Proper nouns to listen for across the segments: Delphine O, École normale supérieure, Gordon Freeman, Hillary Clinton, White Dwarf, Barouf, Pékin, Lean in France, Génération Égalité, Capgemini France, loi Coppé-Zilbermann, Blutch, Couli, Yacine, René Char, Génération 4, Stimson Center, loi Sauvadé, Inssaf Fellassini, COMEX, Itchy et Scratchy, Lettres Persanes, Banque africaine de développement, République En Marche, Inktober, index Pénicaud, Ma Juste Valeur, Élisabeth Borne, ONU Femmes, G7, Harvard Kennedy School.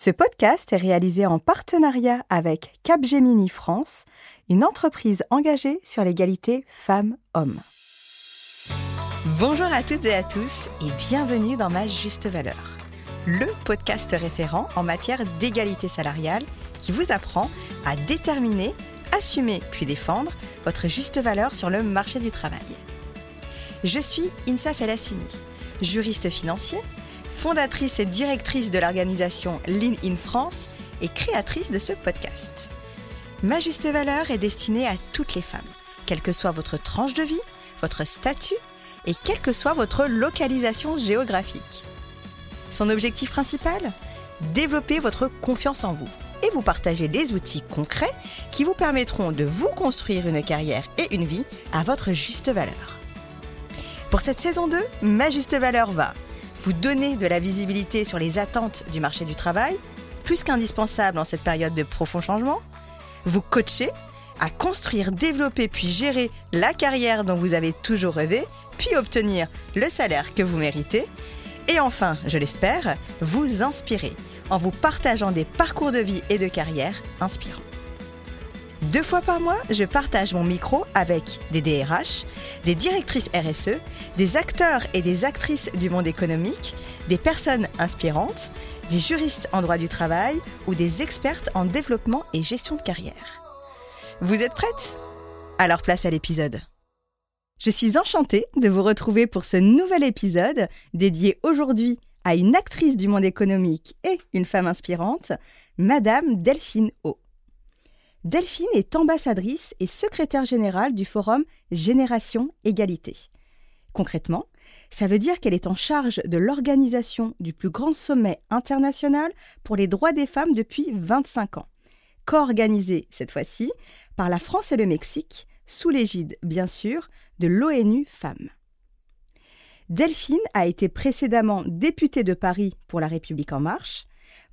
Ce podcast est réalisé en partenariat avec Capgemini France, une entreprise engagée sur l'égalité femmes-hommes. Bonjour à toutes et à tous et bienvenue dans Ma Juste Valeur, le podcast référent en matière d'égalité salariale qui vous apprend à déterminer, assumer puis défendre votre juste valeur sur le marché du travail. Je suis Inssaf Fellassini, juriste financier, fondatrice et directrice de l'organisation Lean in France et créatrice de ce podcast. Ma Juste Valeur est destinée à toutes les femmes, quelle que soit votre tranche de vie, votre statut et quelle que soit votre localisation géographique. Son objectif principal ? Développer votre confiance en vous et vous partager les outils concrets qui vous permettront de vous construire une carrière et une vie à votre juste valeur. Pour cette saison 2, Ma Juste Valeur va vous donner de la visibilité sur les attentes du marché du travail, plus qu'indispensable en cette période de profond changement. Vous coacher à construire, développer puis gérer la carrière dont vous avez toujours rêvé, puis obtenir le salaire que vous méritez. Et enfin, je l'espère, vous inspirer en vous partageant des parcours de vie et de carrière inspirants. 2 fois par mois, je partage mon micro avec des DRH, des directrices RSE, des acteurs et des actrices du monde économique, des personnes inspirantes, des juristes en droit du travail ou des expertes en développement et gestion de carrière. Vous êtes prêtes ? Alors place à l'épisode. Je suis enchantée de vous retrouver pour ce nouvel épisode dédié aujourd'hui à une actrice du monde économique et une femme inspirante, Madame Delphine O. Delphine est ambassadrice et secrétaire générale du forum Génération Égalité. Concrètement, ça veut dire qu'elle est en charge de l'organisation du plus grand sommet international pour les droits des femmes depuis 25 ans, co-organisé cette fois-ci par la France et le Mexique, sous l'égide, bien sûr, de l'ONU Femmes. Delphine a été précédemment députée de Paris pour la République En Marche,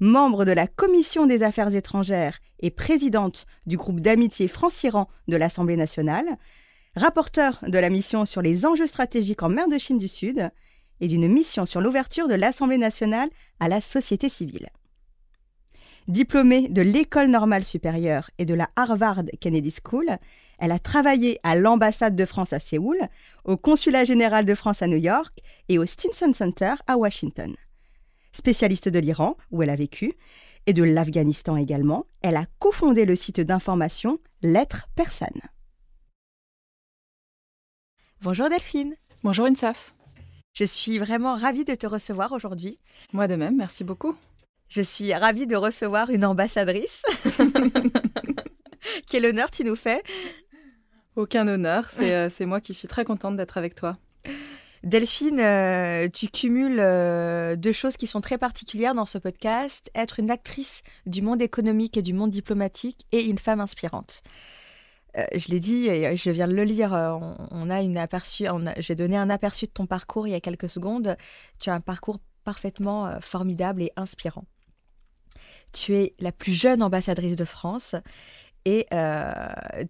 membre de la Commission des Affaires étrangères et présidente du groupe d'amitié France-Iran de l'Assemblée nationale, rapporteure de la mission sur les enjeux stratégiques en mer de Chine du Sud et d'une mission sur l'ouverture de l'Assemblée nationale à la société civile. Diplômée de l'École normale supérieure et de la Harvard Kennedy School, elle a travaillé à l'ambassade de France à Séoul, au consulat général de France à New York et au Stimson Center à Washington. Spécialiste de l'Iran, où elle a vécu, et de l'Afghanistan également, elle a cofondé le site d'information Lettres Persanes. Bonjour Delphine. Bonjour Inssaf. Je suis vraiment ravie de te recevoir aujourd'hui. Moi de même, merci beaucoup. Je suis ravie de recevoir une ambassadrice. Quel honneur tu nous fais ? Aucun honneur, c'est moi qui suis très contente d'être avec toi. Delphine, tu cumules 2 choses qui sont très particulières dans ce podcast, être une actrice du monde économique et du monde diplomatique et une femme inspirante. Je l'ai dit et je viens de le lire, j'ai donné un aperçu de ton parcours il y a quelques secondes. Tu as un parcours parfaitement formidable et inspirant. Tu es la plus jeune ambassadrice de France et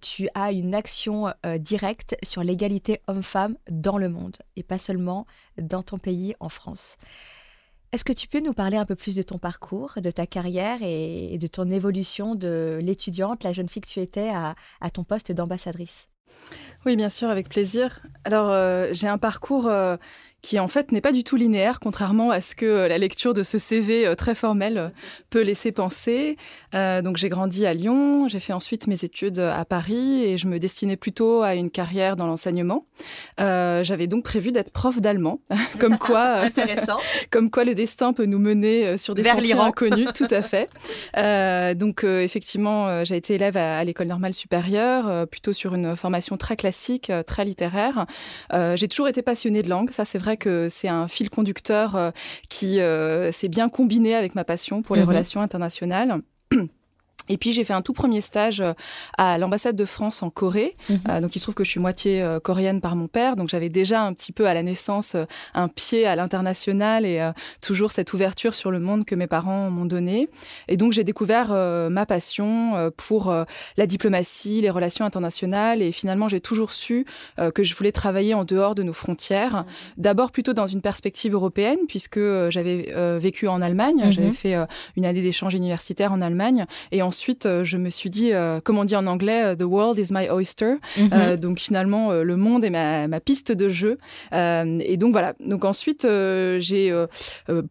tu as une action directe sur l'égalité homme-femme dans le monde et pas seulement dans ton pays, en France. Est-ce que tu peux nous parler un peu plus de ton parcours, de ta carrière et de ton évolution de l'étudiante, la jeune fille que tu étais à ton poste d'ambassadrice ? Oui, bien sûr, avec plaisir. Alors, j'ai un parcours qui, en fait, n'est pas du tout linéaire, contrairement à ce que la lecture de ce CV très formel peut laisser penser. Donc, j'ai grandi à Lyon, j'ai fait ensuite mes études à Paris et je me destinais plutôt à une carrière dans l'enseignement. J'avais donc prévu d'être prof d'allemand, comme quoi, intéressant. Comme quoi le destin peut nous mener sur des sentiers inconnus, tout à fait. Donc, effectivement, j'ai été élève à l'École normale supérieure, plutôt sur une formation très classique, très littéraire. J'ai toujours été passionnée de langue, ça c'est vrai que c'est un fil conducteur qui s'est bien combiné avec ma passion pour les relations internationales. Et puis, j'ai fait un tout premier stage à l'ambassade de France en Corée. Donc, il se trouve que je suis moitié coréenne par mon père. Donc, j'avais déjà un petit peu à la naissance un pied à l'international et toujours cette ouverture sur le monde que mes parents m'ont donnée. Et donc, j'ai découvert ma passion pour la diplomatie, les relations internationales. Et finalement, j'ai toujours su que je voulais travailler en dehors de nos frontières. D'abord, plutôt dans une perspective européenne, puisque j'avais vécu en Allemagne. J'avais fait une année d'échange universitaire en Allemagne. Et ensuite, je me suis dit, comme on dit en anglais, « the world is my oyster ». Donc finalement, le monde est ma piste de jeu. Et donc voilà. Donc ensuite, j'ai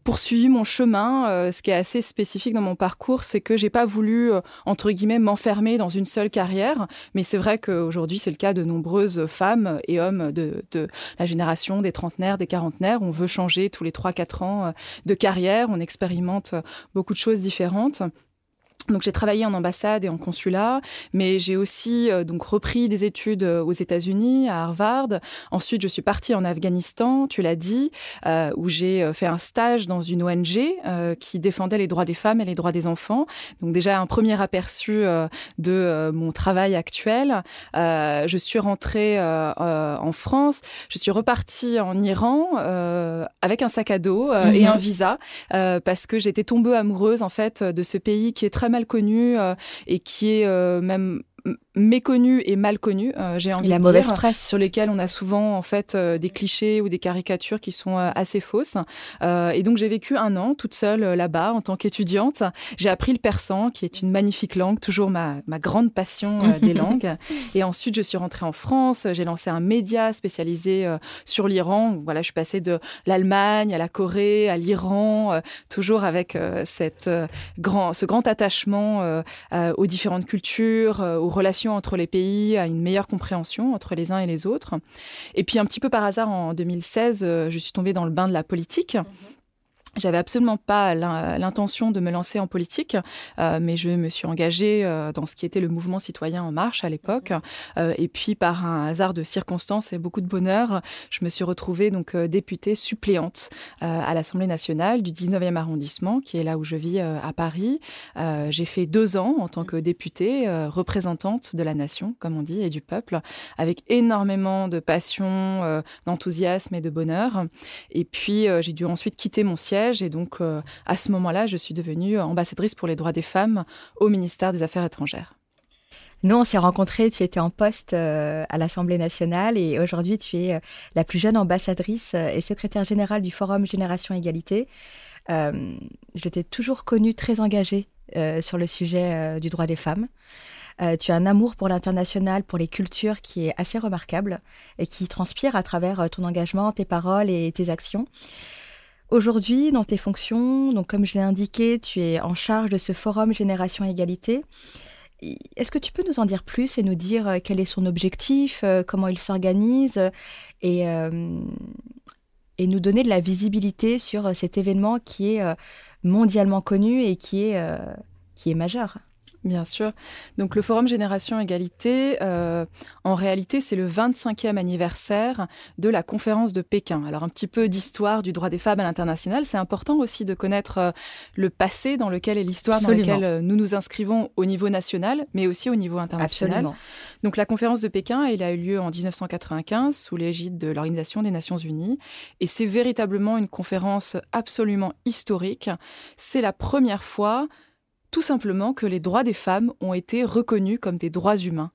poursuivi mon chemin. Ce qui est assez spécifique dans mon parcours, c'est que j'ai pas voulu, entre guillemets, m'enfermer dans une seule carrière. Mais c'est vrai qu'aujourd'hui, c'est le cas de nombreuses femmes et hommes de la génération des trentenaires, des quarantenaires. On veut changer tous les 3-4 ans de carrière. On expérimente beaucoup de choses différentes. Donc, j'ai travaillé en ambassade et en consulat, mais j'ai aussi donc repris des études aux États-Unis, à Harvard. Ensuite, je suis partie en Afghanistan, tu l'as dit, où j'ai fait un stage dans une ONG qui défendait les droits des femmes et les droits des enfants. Donc, déjà, un premier aperçu de mon travail actuel. Je suis rentrée en France. Je suis repartie en Iran avec un sac à dos et un visa parce que j'étais tombée amoureuse, en fait, de ce pays qui est très mal connu et qui est même méconnus et mal connus, j'ai envie de dire, presse. Sur lesquels on a souvent en fait des clichés ou des caricatures qui sont assez fausses. Et donc j'ai vécu un an toute seule là-bas en tant qu'étudiante. J'ai appris le persan, qui est une magnifique langue, toujours ma grande passion des langues. Et ensuite je suis rentrée en France, j'ai lancé un média spécialisé sur l'Iran. Voilà, je suis passée de l'Allemagne à la Corée, à l'Iran, toujours avec ce grand attachement aux différentes cultures, aux relations entre les pays, à une meilleure compréhension entre les uns et les autres. Et puis, un petit peu par hasard, en 2016, je suis tombée dans le bain de la politique. J'avais absolument pas l'intention de me lancer en politique, mais je me suis engagée dans ce qui était le mouvement citoyen En Marche à l'époque. Et puis, par un hasard de circonstances et beaucoup de bonheur, je me suis retrouvée donc députée suppléante à l'Assemblée nationale du 19e arrondissement, qui est là où je vis à Paris. J'ai fait 2 ans en tant que députée, représentante de la nation, comme on dit, et du peuple, avec énormément de passion, d'enthousiasme et de bonheur. Et puis, j'ai dû ensuite quitter mon siège. Et donc, à ce moment-là, je suis devenue ambassadrice pour les droits des femmes au ministère des Affaires étrangères. Nous, on s'est rencontrés, tu étais en poste à l'Assemblée nationale et aujourd'hui, tu es la plus jeune ambassadrice et secrétaire générale du Forum Génération Égalité. Je t'ai toujours connue très engagée sur le sujet du droit des femmes. Tu as un amour pour l'international, pour les cultures qui est assez remarquable et qui transpire à travers ton engagement, tes paroles et tes actions. Aujourd'hui, dans tes fonctions, donc comme je l'ai indiqué, tu es en charge de ce forum Génération Égalité. Est-ce que tu peux nous en dire plus et nous dire quel est son objectif, comment il s'organise et nous donner de la visibilité sur cet événement qui est mondialement connu et qui est majeur ? Bien sûr. Donc, le Forum Génération Égalité, en réalité, c'est le 25e anniversaire de la conférence de Pékin. Alors, un petit peu d'histoire du droit des femmes à l'international. C'est important aussi de connaître le passé dans lequel et l'histoire dans lequel nous nous inscrivons au niveau national, mais aussi au niveau international. Absolument. Donc, la conférence de Pékin, elle a eu lieu en 1995 sous l'égide de l'Organisation des Nations Unies. Et c'est véritablement une conférence absolument historique. C'est la première fois tout simplement que les droits des femmes ont été reconnus comme des droits humains.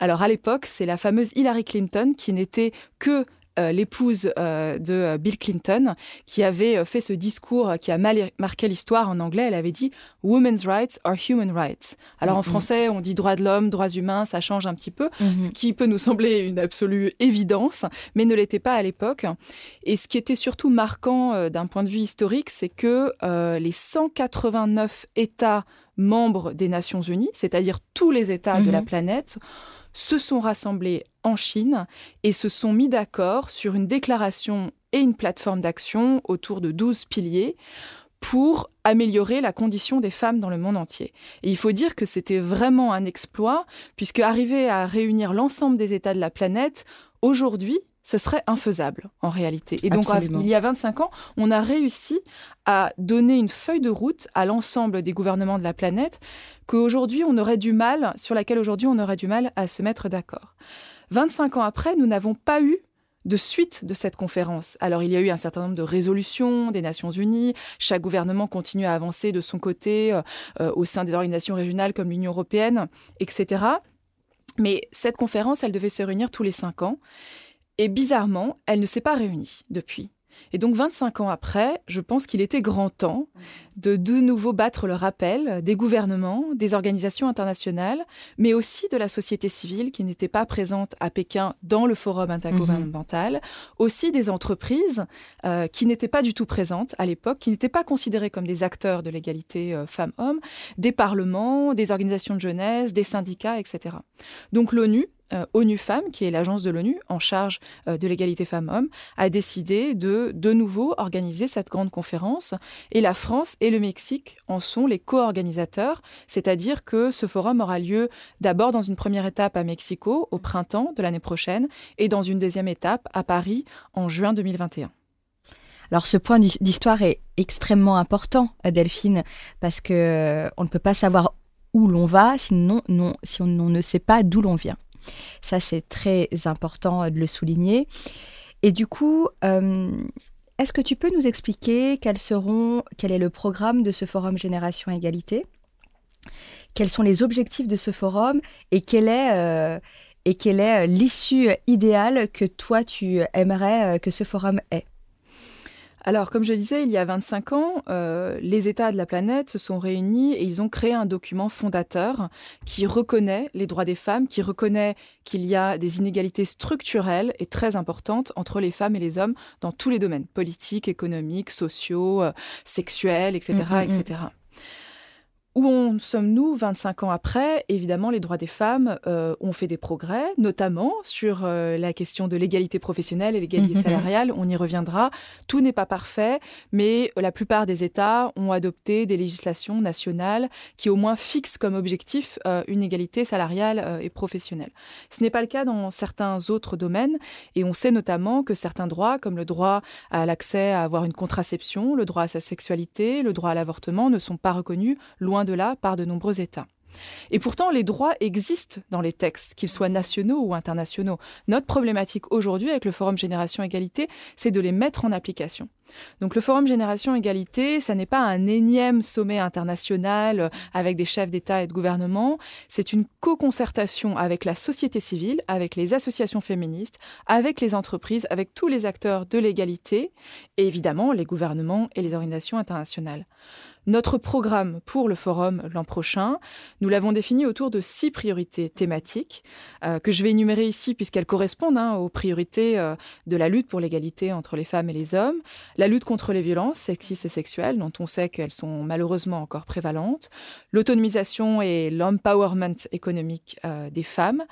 Alors à l'époque, c'est la fameuse Hillary Clinton qui n'était que l'épouse de Bill Clinton qui avait fait ce discours qui a marqué l'histoire en anglais. Elle avait dit « Women's rights are human rights ». Alors en français, on dit « droits de l'homme »,« droits humains », ça change un petit peu, ce qui peut nous sembler une absolue évidence, mais ne l'était pas à l'époque. Et ce qui était surtout marquant d'un point de vue historique, c'est que les 189 États membres des Nations Unies, c'est-à-dire tous les États de la planète, se sont rassemblés en Chine et se sont mis d'accord sur une déclaration et une plateforme d'action autour de 12 piliers pour améliorer la condition des femmes dans le monde entier. Et il faut dire que c'était vraiment un exploit, puisque arriver à réunir l'ensemble des États de la planète, aujourd'hui, ce serait infaisable en réalité. Et donc, il y a 25 ans, on a réussi à donner une feuille de route à l'ensemble des gouvernements de la planète sur laquelle aujourd'hui on aurait du mal à se mettre d'accord. 25 ans après, nous n'avons pas eu de suite de cette conférence. Alors, il y a eu un certain nombre de résolutions des Nations Unies. Chaque gouvernement continue à avancer de son côté au sein des organisations régionales comme l'Union européenne, etc. Mais cette conférence, elle devait se réunir tous les 5 ans. Et bizarrement, elle ne s'est pas réunie depuis. Et donc, 25 ans après, je pense qu'il était grand temps de nouveau battre le rappel des gouvernements, des organisations internationales, mais aussi de la société civile qui n'était pas présente à Pékin dans le forum intergouvernemental, aussi des entreprises qui n'étaient pas du tout présentes à l'époque, qui n'étaient pas considérées comme des acteurs de l'égalité femmes-hommes, des parlements, des organisations de jeunesse, des syndicats, etc. Donc, l'ONU, ONU Femmes, qui est l'agence de l'ONU en charge de l'égalité femmes-hommes, a décidé de nouveau organiser cette grande conférence. Et la France et le Mexique en sont les co-organisateurs, c'est-à-dire que ce forum aura lieu d'abord dans une première étape à Mexico au printemps de l'année prochaine et dans une deuxième étape à Paris en juin 2021. Alors, ce point d'histoire est extrêmement important, Delphine, parce qu'on ne peut pas savoir où l'on va si on ne sait pas d'où l'on vient. Ça, c'est très important de le souligner. Et du coup, est-ce que tu peux nous expliquer quel est le programme de ce forum Génération Égalité? Quels sont les objectifs de ce forum? Et quelle est l'issue idéale que toi, tu aimerais que ce forum ait? Alors, comme je disais, il y a 25 ans, les États de la planète se sont réunis et ils ont créé un document fondateur qui reconnaît les droits des femmes, qui reconnaît qu'il y a des inégalités structurelles et très importantes entre les femmes et les hommes dans tous les domaines, politiques, économiques, sociaux, sexuels, etc., etc. Où en sommes-nous 25 ans après? Évidemment, les droits des femmes ont fait des progrès, notamment sur la question de l'égalité professionnelle et l'égalité salariale. On y reviendra. Tout n'est pas parfait, mais la plupart des États ont adopté des législations nationales qui au moins fixent comme objectif une égalité salariale et professionnelle. Ce n'est pas le cas dans certains autres domaines. Et on sait notamment que certains droits, comme le droit à l'accès à avoir une contraception, le droit à sa sexualité, le droit à l'avortement, ne sont pas reconnus, loin de là, par de nombreux États. Et pourtant, les droits existent dans les textes, qu'ils soient nationaux ou internationaux. Notre problématique aujourd'hui avec le Forum Génération Égalité, c'est de les mettre en application. Donc le Forum Génération Égalité, ça n'est pas un énième sommet international avec des chefs d'État et de gouvernement, c'est une co-concertation avec la société civile, avec les associations féministes, avec les entreprises, avec tous les acteurs de l'égalité, et évidemment les gouvernements et les organisations internationales. Notre programme pour le forum l'an prochain, nous l'avons défini autour de 6 priorités thématiques que je vais énumérer ici puisqu'elles correspondent aux priorités de la lutte pour l'égalité entre les femmes et les hommes. La lutte contre les violences sexistes et sexuelles, dont on sait qu'elles sont malheureusement encore prévalentes. L'autonomisation et l'empowerment économique des femmes.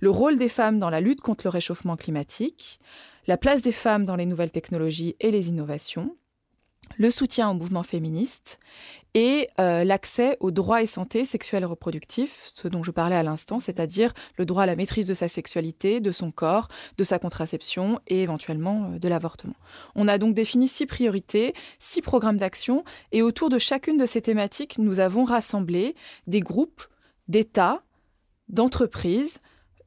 Le rôle des femmes dans la lutte contre le réchauffement climatique. La place des femmes dans les nouvelles technologies et les innovations. Le soutien au mouvement féministe et l'accès aux droits et santé sexuels et reproductifs, ce dont je parlais à l'instant, c'est-à-dire le droit à la maîtrise de sa sexualité, de son corps, de sa contraception et éventuellement de l'avortement. On a donc défini 6 priorités, 6 programmes d'action et autour de chacune de ces thématiques, nous avons rassemblé des groupes, d'États, d'entreprises,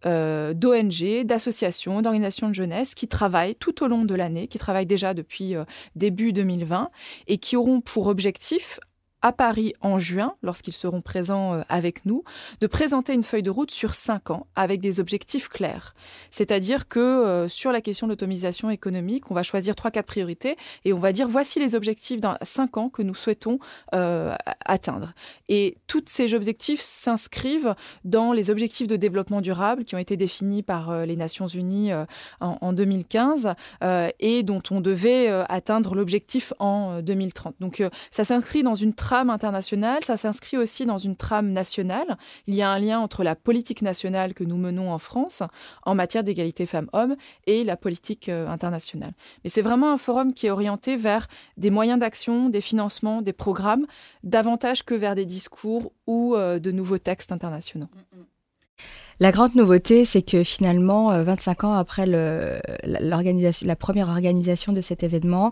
d'ONG, d'associations, d'organisations de jeunesse qui travaillent tout au long de l'année, qui travaillent déjà depuis début 2020 et qui auront pour objectif, à Paris en juin, lorsqu'ils seront présents avec nous, de présenter une feuille de route sur 5 ans avec des objectifs clairs. C'est-à-dire que sur la question de l'autonomisation économique, on va choisir 3-4 priorités et on va dire voici les objectifs dans 5 ans que nous souhaitons atteindre. Et tous ces objectifs s'inscrivent dans les objectifs de développement durable qui ont été définis par les Nations Unies en 2015 et dont on devait atteindre l'objectif en 2030. Donc ça s'inscrit dans une trame internationale, ça s'inscrit aussi dans une trame nationale. Il y a un lien entre la politique nationale que nous menons en France en matière d'égalité femmes-hommes et la politique internationale. Mais c'est vraiment un forum qui est orienté vers des moyens d'action, des financements, des programmes, davantage que vers des discours ou de nouveaux textes internationaux. La grande nouveauté, c'est que finalement, 25 ans après la première organisation de cet événement,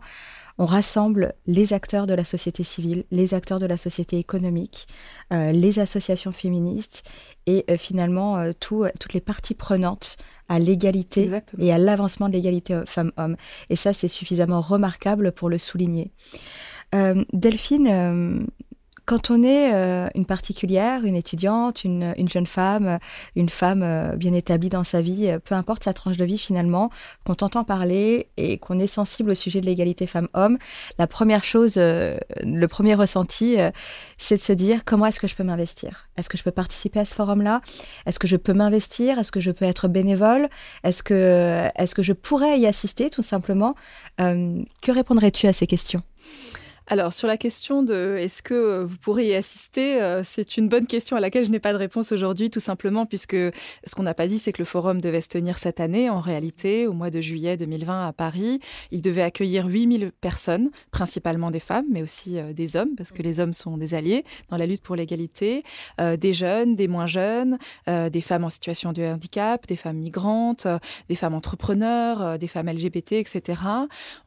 on rassemble les acteurs de la société civile, les acteurs de la société économique, les associations féministes et finalement toutes les parties prenantes à l'égalité. Exactement. Et à l'avancement de l'égalité femmes-hommes. Et ça, c'est suffisamment remarquable pour le souligner. Delphine, quand on est une particulière, une étudiante, une jeune femme, une femme bien établie dans sa vie, peu importe sa tranche de vie finalement, qu'on t'entend parler et qu'on est sensible au sujet de l'égalité femmes-hommes, la première chose, le premier ressenti, c'est de se dire comment est-ce que je peux m'investir ? Est-ce que je peux participer à ce forum-là ? Est-ce que je peux m'investir ? Est-ce que je peux être bénévole ? Est-ce que je pourrais y assister tout simplement ? Que répondrais-tu à ces questions ? Alors, sur la question de « est-ce que vous pourrez y assister ?», c'est une bonne question à laquelle je n'ai pas de réponse aujourd'hui, tout simplement, puisque ce qu'on n'a pas dit, c'est que le forum devait se tenir cette année, en réalité, au mois de juillet 2020 à Paris. Il devait accueillir 8000 personnes, principalement des femmes, mais aussi des hommes, parce que les hommes sont des alliés dans la lutte pour l'égalité, des jeunes, des moins jeunes, des femmes en situation de handicap, des femmes migrantes, des femmes entrepreneurs, des femmes LGBT, etc.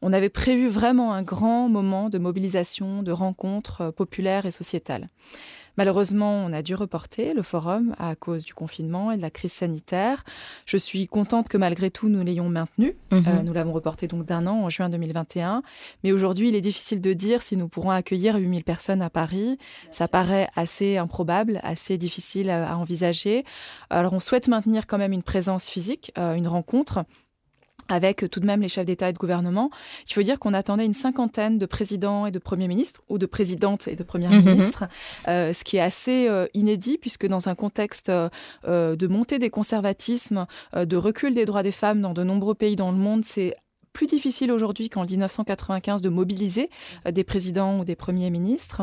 On avait prévu vraiment un grand moment de mobilisation, de rencontres populaires et sociétales. Malheureusement, on a dû reporter le forum à cause du confinement et de la crise sanitaire. Je suis contente que malgré tout, nous l'ayons maintenu. Nous l'avons reporté donc d'un an, en juin 2021. Mais aujourd'hui, il est difficile de dire si nous pourrons accueillir 8000 personnes à Paris. Ça paraît assez improbable, assez difficile à envisager. Alors, on souhaite maintenir quand même une présence physique, une rencontre, avec tout de même les chefs d'État et de gouvernement. Il faut dire qu'on attendait une cinquantaine de présidents et de premiers ministres, ou de présidentes et de premières ministres, ce qui est assez inédit, puisque dans un contexte de montée des conservatismes, de recul des droits des femmes dans de nombreux pays dans le monde, c'est plus difficile aujourd'hui qu'en 1995 de mobiliser des présidents ou des premiers ministres.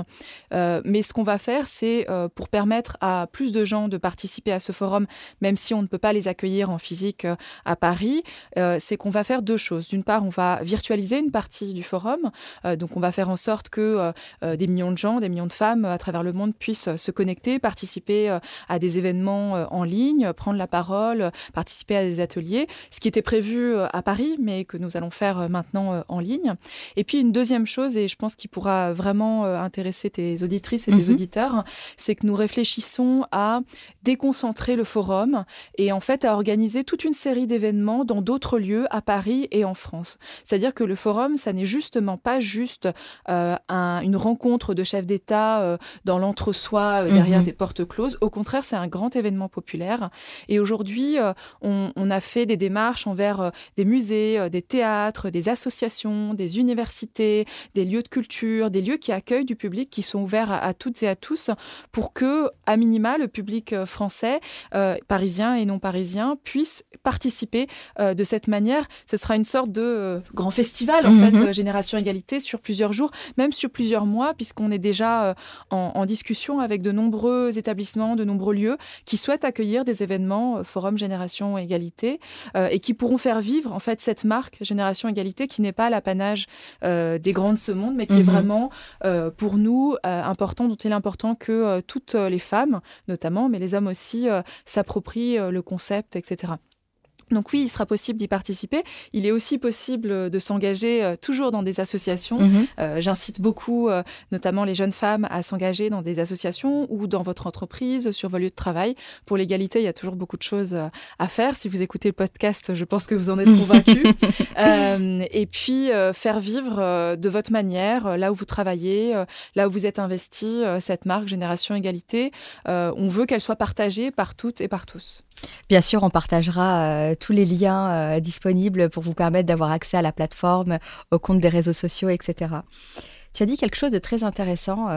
Mais ce qu'on va faire, c'est pour permettre à plus de gens de participer à ce forum, même si on ne peut pas les accueillir en physique à Paris, c'est qu'on va faire deux choses. D'une part, on va virtualiser une partie du forum. Donc, on va faire en sorte que des millions de gens, des millions de femmes à travers le monde puissent se connecter, participer à des événements en ligne, prendre la parole, participer à des ateliers. Ce qui était prévu à Paris, mais que nous allons faire maintenant en ligne. Et puis une deuxième chose, et je pense qu'il pourra vraiment intéresser tes auditrices et tes auditeurs, c'est que nous réfléchissons à déconcentrer le forum et en fait à organiser toute une série d'événements dans d'autres lieux à Paris et en France. C'est-à-dire que le forum, ça n'est justement pas juste une rencontre de chefs d'État dans l'entre-soi derrière des portes closes. Au contraire, c'est un grand événement populaire. Et aujourd'hui, on a fait des démarches envers des musées, des théâtres, des associations, des universités, des lieux de culture, des lieux qui accueillent du public, qui sont ouverts à toutes et à tous pour que, à minima, le public français, parisien et non parisien, puisse participer de cette manière. Ce sera une sorte de grand festival, en fait, Génération Égalité, sur plusieurs jours, même sur plusieurs mois, puisqu'on est déjà en discussion avec de nombreux établissements, de nombreux lieux qui souhaitent accueillir des événements Forum Génération Égalité et qui pourront faire vivre, en fait, cette marque Génération Égalité, qui n'est pas l'apanage des grands de ce monde, mais qui est vraiment pour nous important, dont il est important que toutes les femmes, notamment, mais les hommes aussi, s'approprient le concept, etc. Donc oui, il sera possible d'y participer. Il est aussi possible de s'engager toujours dans des associations. J'incite beaucoup, notamment les jeunes femmes, à s'engager dans des associations ou dans votre entreprise, sur vos lieux de travail. Pour l'égalité, il y a toujours beaucoup de choses à faire. Si vous écoutez le podcast, je pense que vous en êtes convaincus. Et puis, faire vivre de votre manière, là où vous travaillez, là où vous êtes investi, cette marque Génération Égalité. On veut qu'elle soit partagée par toutes et par tous. Bien sûr, on partagera tous les liens disponibles pour vous permettre d'avoir accès à la plateforme, aux comptes des réseaux sociaux, etc. Tu as dit quelque chose de très intéressant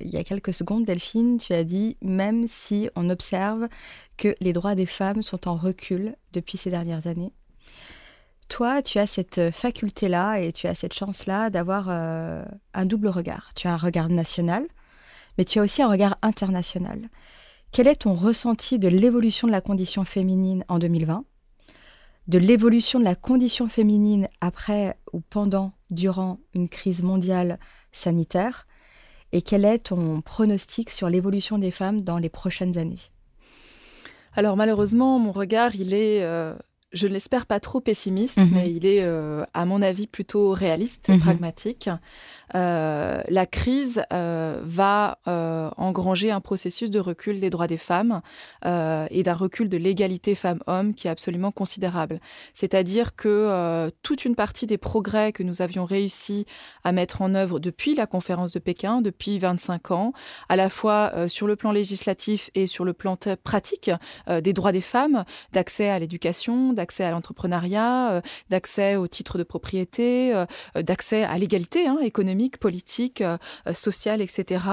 il y a quelques secondes, Delphine. Tu as dit « même si on observe que les droits des femmes sont en recul depuis ces dernières années ». Toi, tu as cette faculté-là et tu as cette chance-là d'avoir un double regard. Tu as un regard national, mais tu as aussi un regard international. Quel est ton ressenti de l'évolution de la condition féminine en 2020 ? De l'évolution de la condition féminine après ou pendant, durant une crise mondiale sanitaire ? Et quel est ton pronostic sur l'évolution des femmes dans les prochaines années ? Alors malheureusement, mon regard, il est, je ne l'espère pas trop pessimiste, mais il est, à mon avis, plutôt réaliste et pragmatique. La crise va engranger un processus de recul des droits des femmes et d'un recul de l'égalité femmes-hommes qui est absolument considérable. C'est-à-dire que toute une partie des progrès que nous avions réussi à mettre en œuvre depuis la conférence de Pékin, depuis 25 ans, à la fois sur le plan législatif et sur le plan pratique des droits des femmes, d'accès à l'éducation, d'accès à l'entrepreneuriat, d'accès aux titres de propriété, d'accès à l'égalité économique, politique, sociale, etc.,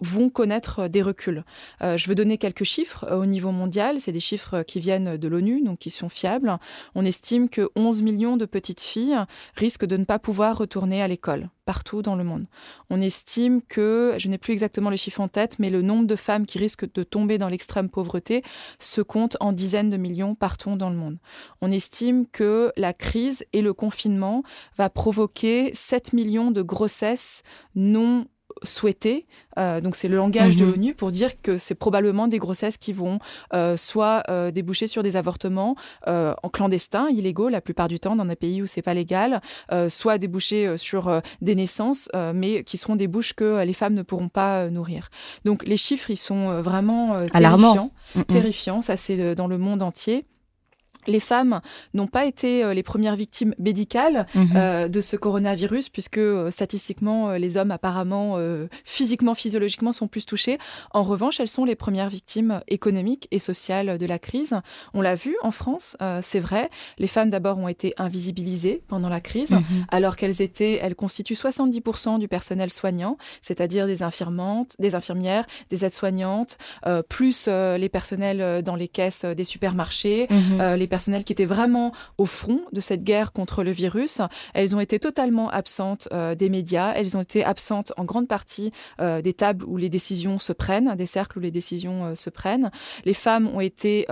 vont connaître des reculs. Je veux donner quelques chiffres au niveau mondial. C'est des chiffres qui viennent de l'ONU, donc qui sont fiables. On estime que 11 millions de petites filles risquent de ne pas pouvoir retourner à l'école partout dans le monde. On estime que, je n'ai plus exactement les chiffres en tête, mais le nombre de femmes qui risquent de tomber dans l'extrême pauvreté se compte en dizaines de millions partout dans le monde. On estime que la crise et le confinement va provoquer 7 millions de grossesses non souhaitées. Donc c'est le langage de l'ONU pour dire que c'est probablement des grossesses qui vont soit déboucher sur des avortements en clandestin, illégaux la plupart du temps dans des pays où c'est pas légal, soit déboucher sur des naissances, mais qui seront des bouches que les femmes ne pourront pas nourrir. Donc les chiffres, ils sont vraiment terrifiants. Terrifiants, ça c'est dans le monde entier. Les femmes n'ont pas été les premières victimes médicales de ce coronavirus, puisque statistiquement, les hommes apparemment, physiquement, physiologiquement, sont plus touchés. En revanche, elles sont les premières victimes économiques et sociales de la crise. On l'a vu en France, c'est vrai. Les femmes d'abord ont été invisibilisées pendant la crise, alors qu'elles constituent 70% du personnel soignant, c'est-à-dire des infirmières, des aides-soignantes, plus les personnels dans les caisses des supermarchés, les personnels qui étaient vraiment au front de cette guerre contre le virus. Elles ont été totalement absentes des médias. Elles ont été absentes en grande partie des tables où les décisions se prennent, des cercles où les décisions se prennent. Les femmes ont été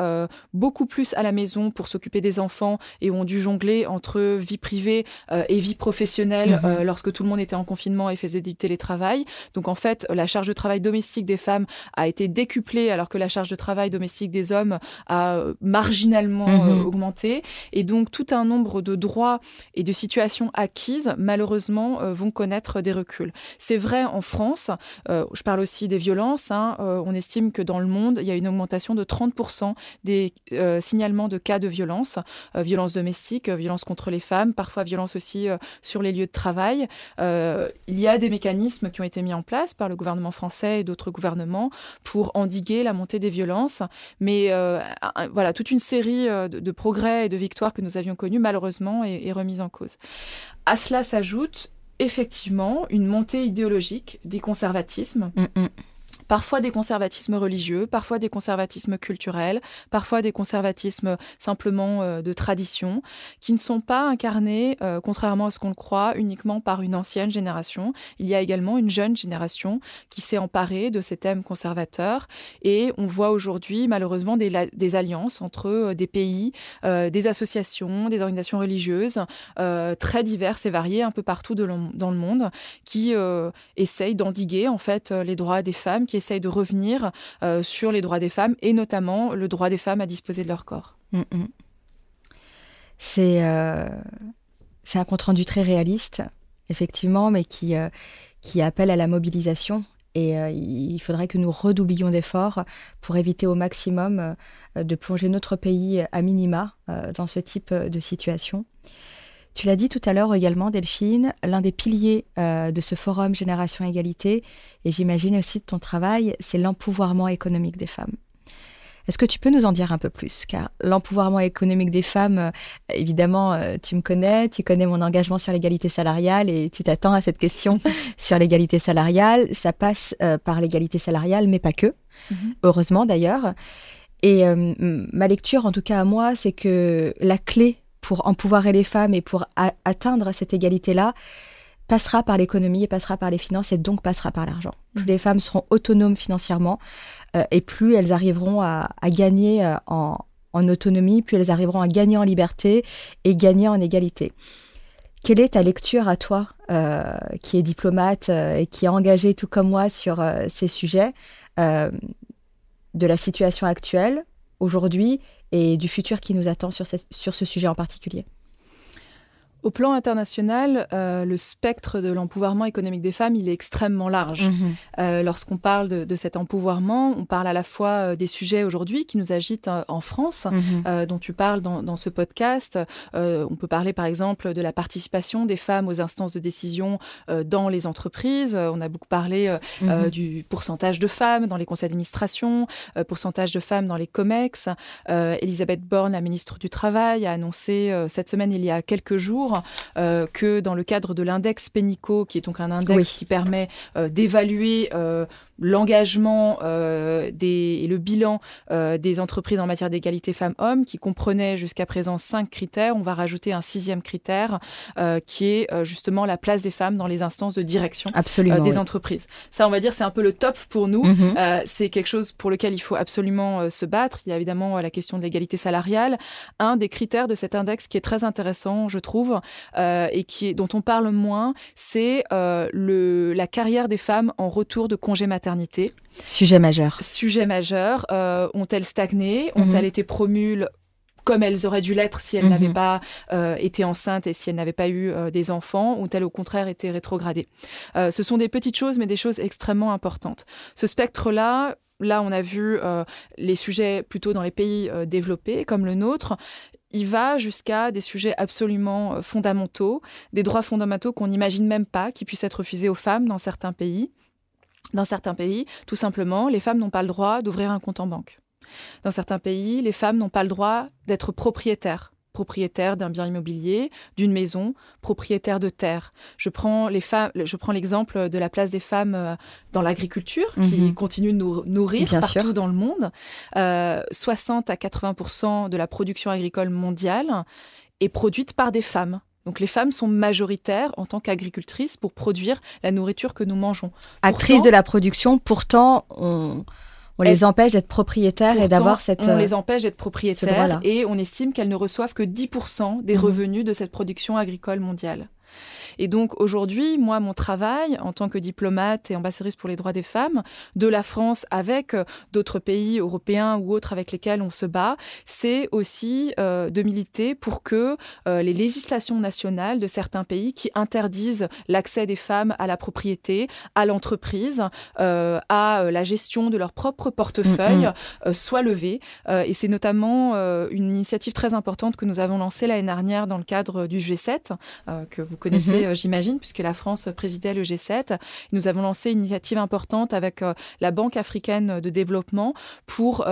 beaucoup plus à la maison pour s'occuper des enfants et ont dû jongler entre vie privée et vie professionnelle lorsque tout le monde était en confinement et faisait du télétravail. Donc en fait, la charge de travail domestique des femmes a été décuplée alors que la charge de travail domestique des hommes a marginalement augmenter, et donc tout un nombre de droits et de situations acquises malheureusement vont connaître des reculs. C'est vrai en France, je parle aussi des violences, on estime que dans le monde il y a une augmentation de 30% des signalements de cas de violence, violence domestique, violence contre les femmes, parfois violence aussi sur les lieux de travail. Il y a des mécanismes qui ont été mis en place par le gouvernement français et d'autres gouvernements pour endiguer la montée des violences, mais voilà, toute une série de progrès et de victoires que nous avions connus, malheureusement, est remise en cause. À cela s'ajoute effectivement une montée idéologique des conservatismes. Parfois des conservatismes religieux, parfois des conservatismes culturels, parfois des conservatismes simplement de tradition, qui ne sont pas incarnés, contrairement à ce qu'on le croit, uniquement par une ancienne génération. Il y a également une jeune génération qui s'est emparée de ces thèmes conservateurs, et on voit aujourd'hui malheureusement des alliances entre des pays, des associations, des organisations religieuses, très diverses et variées un peu partout dans le monde, qui essayent d'endiguer en fait les droits des femmes, qui essayent de revenir sur les droits des femmes et notamment le droit des femmes à disposer de leur corps. C'est un compte-rendu très réaliste, effectivement, mais qui appelle à la mobilisation. Et il faudrait que nous redoublions d'efforts pour éviter au maximum de plonger notre pays à minima dans ce type de situation. Tu l'as dit tout à l'heure également, Delphine, l'un des piliers de ce forum Génération Égalité, et j'imagine aussi de ton travail, c'est l'empouvoirment économique des femmes. Est-ce que tu peux nous en dire un peu plus ? Car l'empouvoirment économique des femmes, évidemment, tu me connais, tu connais mon engagement sur l'égalité salariale et tu t'attends à cette question sur l'égalité salariale. Ça passe par l'égalité salariale, mais pas que, heureusement d'ailleurs. Et ma lecture, en tout cas à moi, c'est que la clé pour empouvoirer les femmes et pour atteindre cette égalité-là, passera par l'économie et passera par les finances et donc passera par l'argent. Plus les femmes seront autonomes financièrement et plus elles arriveront à gagner en autonomie, plus elles arriveront à gagner en liberté et gagner en égalité. Quelle est ta lecture à toi, qui est diplomate et qui est engagée tout comme moi sur ces sujets de la situation actuelle, aujourd'hui, et du futur qui nous attend sur ce sujet en particulier. Au plan international, le spectre de l'empouvoirment économique des femmes, il est extrêmement large. Mmh. Lorsqu'on parle de cet empouvoirment, on parle à la fois des sujets aujourd'hui qui nous agitent en France, dont tu parles dans ce podcast. On peut parler par exemple de la participation des femmes aux instances de décision dans les entreprises. On a beaucoup parlé du pourcentage de femmes dans les conseils d'administration, pourcentage de femmes dans les COMEX. Élisabeth Borne, la ministre du Travail, a annoncé cette semaine, il y a quelques jours, que dans le cadre de l'index Pénicaud, qui est donc un index qui permet d'évaluer l'engagement et le bilan des entreprises en matière d'égalité femmes-hommes, qui comprenait jusqu'à présent 5 critères. On va rajouter un 6e critère qui est justement la place des femmes dans les instances de direction des entreprises. Ça, on va dire, c'est un peu le top pour nous. C'est quelque chose pour lequel il faut absolument se battre. Il y a évidemment la question de l'égalité salariale. Un des critères de cet index qui est très intéressant, je trouve, et dont on parle moins, c'est la carrière des femmes en retour de congé maternité. Sujet majeur. Ont-elles stagné ? Ont-elles été promues comme elles auraient dû l'être si elles n'avaient pas été enceintes et si elles n'avaient pas eu des enfants ? Ont-elles au contraire été rétrogradées ? Ce sont des petites choses, mais des choses extrêmement importantes. Ce spectre-là, on a vu les sujets plutôt dans les pays développés, comme le nôtre. Il va jusqu'à des sujets absolument fondamentaux, des droits fondamentaux qu'on n'imagine même pas, qui puissent être refusés aux femmes dans certains pays. Dans certains pays, tout simplement, les femmes n'ont pas le droit d'ouvrir un compte en banque. Dans certains pays, les femmes n'ont pas le droit d'être propriétaires d'un bien immobilier, d'une maison, propriétaires de terres. Je prends l'exemple de la place des femmes dans l'agriculture, qui continue de nous nourrir partout dans le monde. 60 à 80% de la production agricole mondiale est produite par des femmes. Donc, les femmes sont majoritaires en tant qu'agricultrices pour produire la nourriture que nous mangeons. Actrices de la production, pourtant, on les empêche d'être propriétaires et on estime qu'elles ne reçoivent que 10% des revenus de cette production agricole mondiale. Et donc aujourd'hui, moi, mon travail en tant que diplomate et ambassadrice pour les droits des femmes de la France avec d'autres pays européens ou autres avec lesquels on se bat, c'est aussi de militer pour que les législations nationales de certains pays qui interdisent l'accès des femmes à la propriété, à l'entreprise, à la gestion de leur propre portefeuille soient levées. Et c'est notamment une initiative très importante que nous avons lancée l'année dernière dans le cadre du G7, que vous connaissez, j'imagine, puisque la France présidait le G7. Nous avons lancé une initiative importante avec la Banque africaine de développement pour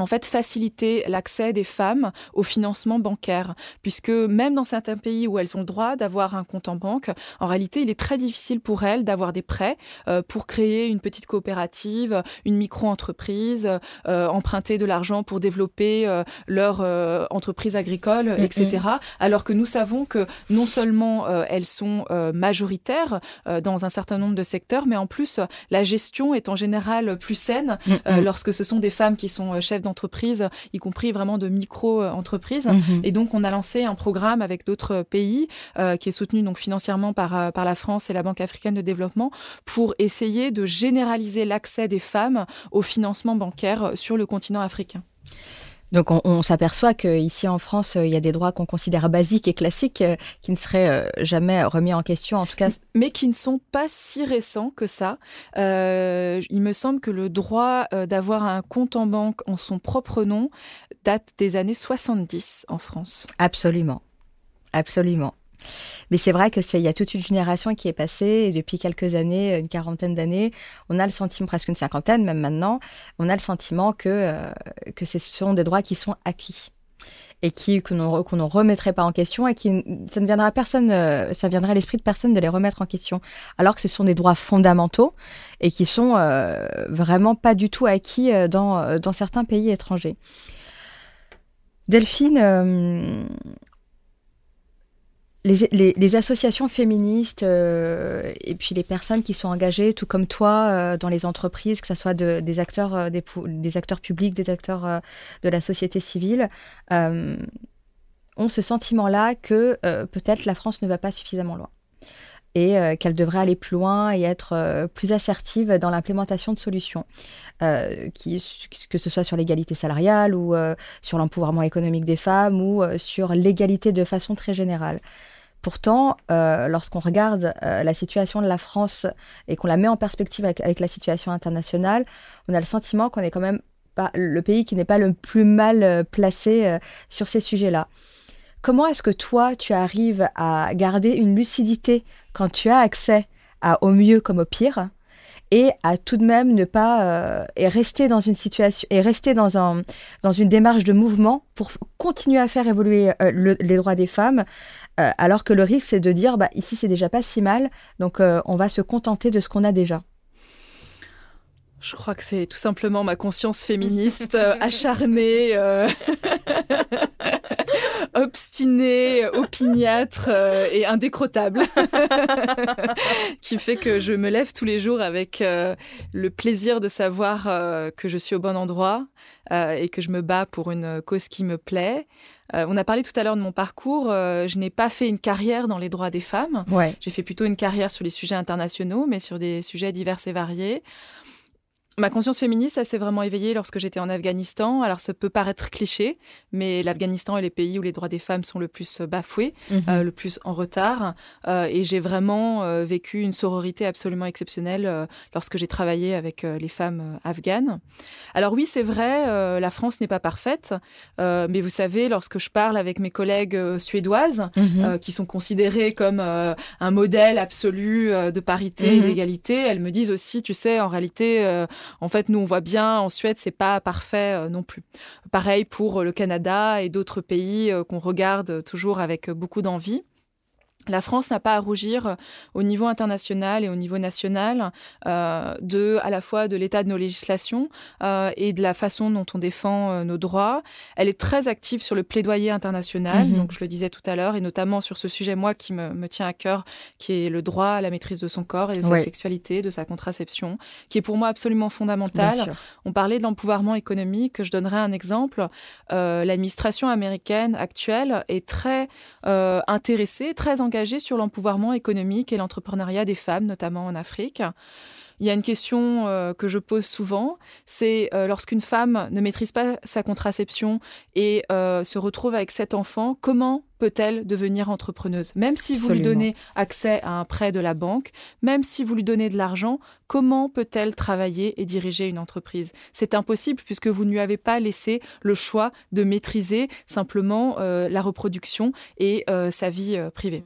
en fait faciliter l'accès des femmes au financement bancaire, puisque même dans certains pays où elles ont le droit d'avoir un compte en banque, en réalité, il est très difficile pour elles d'avoir des prêts pour créer une petite coopérative, une micro-entreprise, emprunter de l'argent pour développer leur entreprise agricole, etc. Alors que nous savons que non seulement elles sont majoritaires dans un certain nombre de secteurs, mais en plus, la gestion est en général plus saine lorsque ce sont des femmes qui sont chefs d'entreprise, y compris vraiment de micro-entreprises. Et donc, on a lancé un programme avec d'autres pays qui est soutenu donc financièrement par la France et la Banque africaine de développement pour essayer de généraliser l'accès des femmes au financement bancaire sur le continent africain. Donc, on s'aperçoit qu'ici, en France, il y a des droits qu'on considère basiques et classiques qui ne seraient jamais remis en question, en tout cas. Mais qui ne sont pas si récents que ça. Il me semble que le droit d'avoir un compte en banque en son propre nom date des années 70 en France. Absolument. Mais c'est vrai qu'il y a toute une génération qui est passée et depuis quelques années, une quarantaine d'années, on a le sentiment, presque une cinquantaine même maintenant, on a le sentiment que ce sont des droits qui sont acquis et qu'on ne remettrait pas en question et que ça ne viendrait à l'esprit de personne de les remettre en question. Alors que ce sont des droits fondamentaux et qui ne sont vraiment pas du tout acquis dans certains pays étrangers. Delphine... Les associations féministes et puis les personnes qui sont engagées, tout comme toi, dans les entreprises, que ce soit des acteurs publics, des acteurs de la société civile, ont ce sentiment-là que peut-être la France ne va pas suffisamment loin. et qu'elle devrait aller plus loin et être plus assertive dans l'implémentation de solutions, que ce soit sur l'égalité salariale ou sur l'empouvoirment économique des femmes ou sur l'égalité de façon très générale. Pourtant, lorsqu'on regarde la situation de la France et qu'on la met en perspective avec la situation internationale, on a le sentiment qu'on est quand même pas le pays qui n'est pas le plus mal placé sur ces sujets-là. Comment est-ce que toi, tu arrives à garder une lucidité quand tu as accès au mieux comme au pire et à tout de même ne pas et rester dans une situation et rester dans une démarche de mouvement pour continuer à faire évoluer les droits des femmes, alors que le risque c'est de dire bah ici c'est déjà pas si mal, donc on va se contenter de ce qu'on a déjà. Je crois que c'est tout simplement ma conscience féministe acharnée, obstinée, opiniâtre et indécrottable qui fait que je me lève tous les jours avec le plaisir de savoir que je suis au bon endroit et que je me bats pour une cause qui me plaît. On a parlé tout à l'heure de mon parcours. Je n'ai pas fait une carrière dans les droits des femmes. Ouais. J'ai fait plutôt une carrière sur les sujets internationaux, mais sur des sujets divers et variés. Ma conscience féministe, elle s'est vraiment éveillée lorsque j'étais en Afghanistan. Alors, ça peut paraître cliché, mais l'Afghanistan est le pays où les droits des femmes sont le plus bafoués, le plus en retard. Et j'ai vraiment vécu une sororité absolument exceptionnelle lorsque j'ai travaillé avec les femmes afghanes. Alors oui, c'est vrai, la France n'est pas parfaite. Mais vous savez, lorsque je parle avec mes collègues suédoises, qui sont considérées comme un modèle absolu de parité et d'égalité, elles me disent aussi, tu sais, en réalité... En fait, nous, on voit bien, en Suède, c'est pas parfait non plus. Pareil pour le Canada et d'autres pays qu'on regarde toujours avec beaucoup d'envie. La France n'a pas à rougir au niveau international et au niveau national à la fois de l'état de nos législations et de la façon dont on défend nos droits. Elle est très active sur le plaidoyer international, donc je le disais tout à l'heure, et notamment sur ce sujet, moi, qui me tient à cœur, qui est le droit à la maîtrise de son corps et de sa sexualité, de sa contraception, qui est pour moi absolument fondamentale. On parlait de l'empouvoirment économique, je donnerai un exemple. L'administration américaine actuelle est très intéressée, très engagée sur l'empouvoirment économique et l'entrepreneuriat des femmes, notamment en Afrique. Il y a une question que je pose souvent, c'est lorsqu'une femme ne maîtrise pas sa contraception et se retrouve avec 7 enfants, comment peut-elle devenir entrepreneuse? Même si vous lui donnez accès à un prêt de la banque, même si vous lui donnez de l'argent, comment peut-elle travailler et diriger une entreprise? C'est impossible puisque vous ne lui avez pas laissé le choix de maîtriser simplement la reproduction et sa vie privée.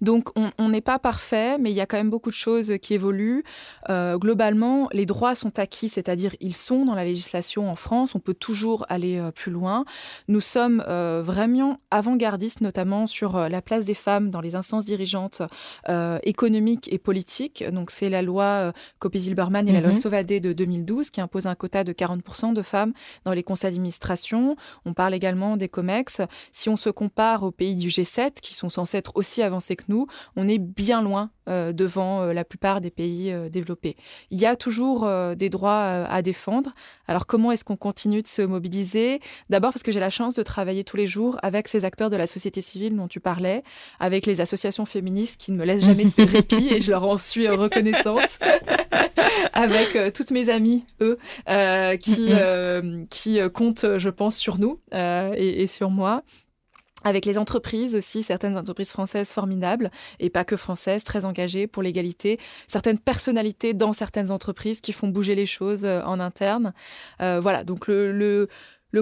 Donc, on n'est pas parfait, mais il y a quand même beaucoup de choses qui évoluent. Globalement, les droits sont acquis, c'est-à-dire ils sont dans la législation en France. On peut toujours aller plus loin. Nous sommes vraiment avant-gardistes, notamment sur la place des femmes dans les instances dirigeantes économiques et politiques. Donc, c'est la loi Coppé-Zilbermann et la loi Sauvadé de 2012 qui impose un quota de 40% de femmes dans les conseils d'administration. On parle également des COMEX. Si on se compare aux pays du G7, qui sont censés être aussi avancés que nous, on est bien loin devant la plupart des pays développés. Il y a toujours des droits à défendre. Alors, comment est-ce qu'on continue de se mobiliser? D'abord, parce que j'ai la chance de travailler tous les jours avec ces acteurs de la société civile dont tu parlais, avec les associations féministes qui ne me laissent jamais de répit et je leur en suis reconnaissante. Avec toutes mes amies, eux, qui comptent, je pense, sur nous et sur moi. Avec les entreprises aussi, certaines entreprises françaises formidables, et pas que françaises, très engagées pour l'égalité. Certaines personnalités dans certaines entreprises qui font bouger les choses en interne. Voilà, donc le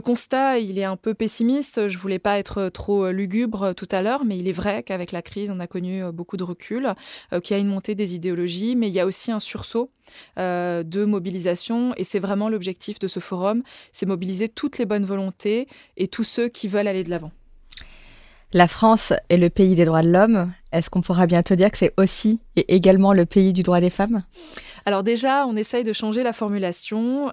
constat, il est un peu pessimiste. Je voulais pas être trop lugubre tout à l'heure, mais il est vrai qu'avec la crise, on a connu beaucoup de recul, qu'il y a une montée des idéologies, mais il y a aussi un sursaut de mobilisation. Et c'est vraiment l'objectif de ce forum, c'est mobiliser toutes les bonnes volontés et tous ceux qui veulent aller de l'avant. La France est le pays des droits de l'homme. Est-ce qu'on pourra bientôt dire que c'est aussi et également le pays du droit des femmes? Alors déjà, on essaye de changer la formulation.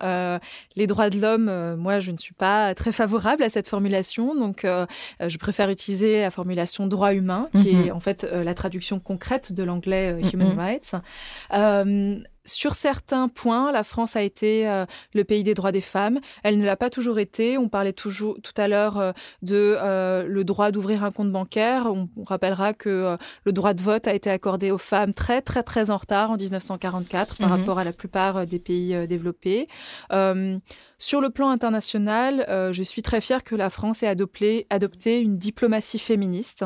Les droits de l'homme, moi, je ne suis pas très favorable à cette formulation. Donc, je préfère utiliser la formulation « droit humain », qui est en fait la traduction concrète de l'anglais « human rights ». Sur certains points, la France a été le pays des droits des femmes. Elle ne l'a pas toujours été. On parlait toujours tout à l'heure de le droit d'ouvrir un compte bancaire. On rappellera que le droit de vote a été accordé aux femmes très, très, très en retard en 1944 par rapport à la plupart des pays développés. Sur le plan international, je suis très fière que la France ait adopté une diplomatie féministe.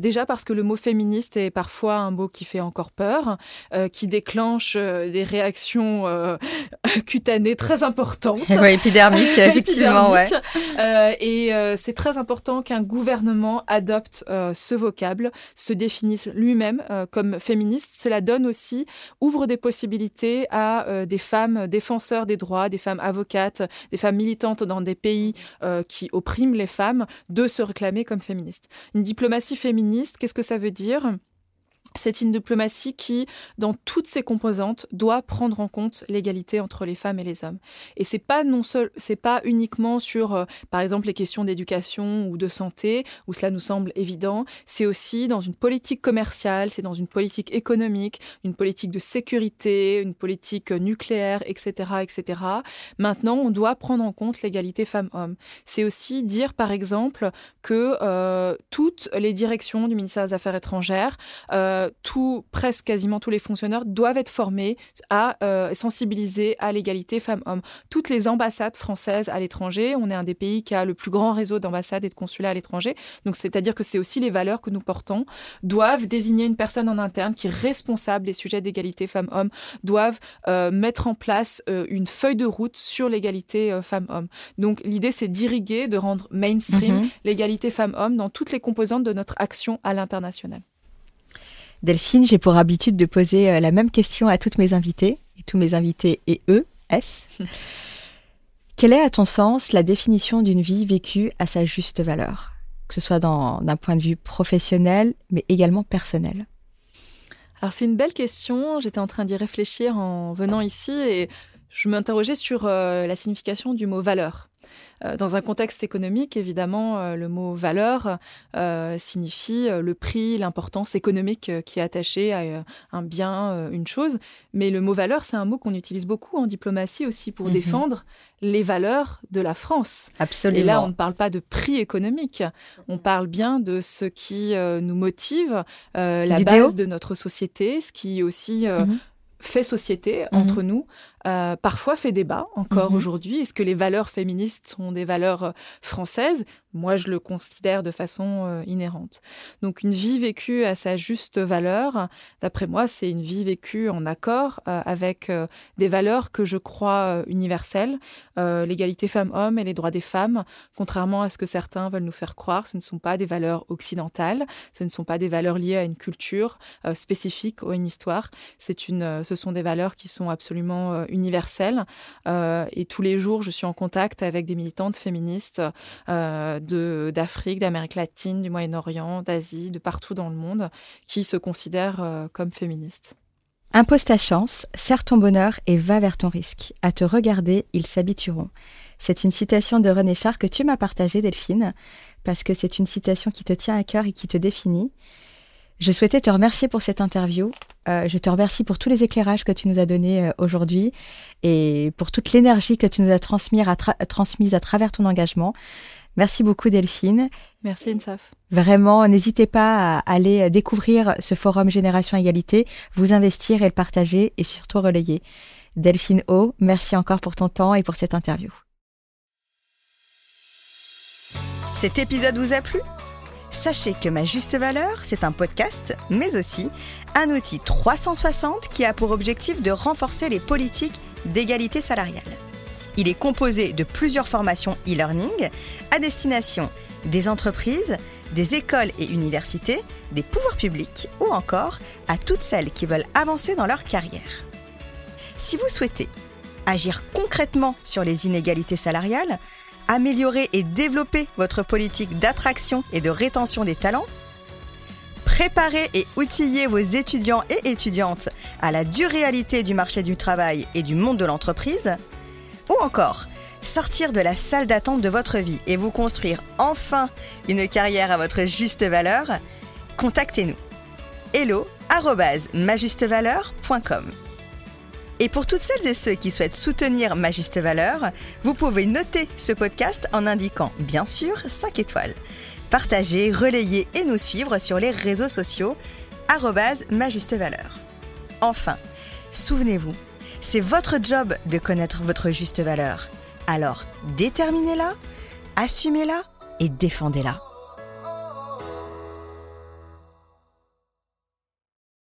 Déjà parce que le mot féministe est parfois un mot qui fait encore peur, qui déclenche des réactions cutanées très importantes. Oui, épidermiques, effectivement. Ouais. Et c'est très important qu'un gouvernement adopte ce vocable, se définisse lui-même comme féministe. Cela donne aussi, ouvre des possibilités à des femmes défenseurs des droits, des femmes avocates, des femmes militantes dans des pays qui oppriment les femmes, de se réclamer comme féministes. Une diplomatie féministe, qu'est-ce que ça veut dire ? C'est une diplomatie qui, dans toutes ses composantes, doit prendre en compte l'égalité entre les femmes et les hommes. Et c'est pas uniquement sur, par exemple, les questions d'éducation ou de santé, où cela nous semble évident. C'est aussi dans une politique commerciale, c'est dans une politique économique, une politique de sécurité, une politique nucléaire, etc., etc. Maintenant, on doit prendre en compte l'égalité femmes-hommes. C'est aussi dire, par exemple, que toutes les directions du ministère des Affaires étrangères, quasiment tous les fonctionnaires doivent être formés à sensibiliser à l'égalité femmes-hommes. Toutes les ambassades françaises à l'étranger, on est un des pays qui a le plus grand réseau d'ambassades et de consulats à l'étranger, donc c'est-à-dire que c'est aussi les valeurs que nous portons, doivent désigner une personne en interne qui est responsable des sujets d'égalité femmes-hommes, doivent mettre en place une feuille de route sur l'égalité femmes-hommes. Donc l'idée, c'est d'irriguer, de rendre mainstream l'égalité femmes-hommes dans toutes les composantes de notre action à l'international. Delphine, j'ai pour habitude de poser la même question à toutes mes invitées, et tous mes invités et eux, Quelle est, à ton sens, la définition d'une vie vécue à sa juste valeur ? Que ce soit d'un point de vue professionnel, mais également personnel. Alors, c'est une belle question. J'étais en train d'y réfléchir en venant ici, et je m'interrogeais sur la signification du mot « valeur ». Dans un contexte économique, évidemment, le mot « valeur » signifie le prix, l'importance économique qui est attachée à un bien, une chose. Mais le mot « valeur », c'est un mot qu'on utilise beaucoup en diplomatie aussi pour défendre les valeurs de la France. Absolument. Et là, on ne parle pas de prix économique. On parle bien de ce qui nous motive, la base de notre société, ce qui aussi... fait société entre nous, parfois fait débat encore aujourd'hui. Est-ce que les valeurs féministes sont des valeurs françaises ? Moi, je le considère de façon inhérente. Donc, une vie vécue à sa juste valeur, d'après moi, c'est une vie vécue en accord avec des valeurs que je crois universelles, l'égalité femmes-hommes et les droits des femmes. Contrairement à ce que certains veulent nous faire croire, ce ne sont pas des valeurs occidentales, ce ne sont pas des valeurs liées à une culture spécifique ou à une histoire. Ce sont des valeurs qui sont absolument universelles. Et tous les jours, je suis en contact avec des militantes féministes d'Afrique, d'Amérique latine, du Moyen-Orient, d'Asie, de partout dans le monde, qui se considèrent comme féministes. Impose ta chance, serre ton bonheur et va vers ton risque. À te regarder, ils s'habitueront. C'est une citation de René Char que tu m'as partagée, Delphine, parce que c'est une citation qui te tient à cœur et qui te définit. Je souhaitais te remercier pour cette interview. Je te remercie pour tous les éclairages que tu nous as donnés aujourd'hui et pour toute l'énergie que tu nous as transmise à travers ton engagement. Merci beaucoup Delphine. Merci Inssaf. Vraiment, n'hésitez pas à aller découvrir ce forum Génération Égalité, vous investir et le partager et surtout relayer. Delphine O, merci encore pour ton temps et pour cette interview. Cet épisode vous a plu ? Sachez que Ma Juste Valeur, c'est un podcast, mais aussi un outil 360 qui a pour objectif de renforcer les politiques d'égalité salariale. Il est composé de plusieurs formations e-learning à destination des entreprises, des écoles et universités, des pouvoirs publics ou encore à toutes celles qui veulent avancer dans leur carrière. Si vous souhaitez agir concrètement sur les inégalités salariales, améliorer et développer votre politique d'attraction et de rétention des talents, préparer et outiller vos étudiants et étudiantes à la dure réalité du marché du travail et du monde de l'entreprise, ou encore, sortir de la salle d'attente de votre vie et vous construire enfin une carrière à votre juste valeur, contactez-nous. hello@majustevaleur.com Et pour toutes celles et ceux qui souhaitent soutenir Ma Juste Valeur, vous pouvez noter ce podcast en indiquant, bien sûr, 5 étoiles. Partagez, relayez et nous suivre sur les réseaux sociaux @majustevaleur. Enfin, souvenez-vous, c'est votre job de connaître votre juste valeur. Alors, déterminez-la, assumez-la et défendez-la.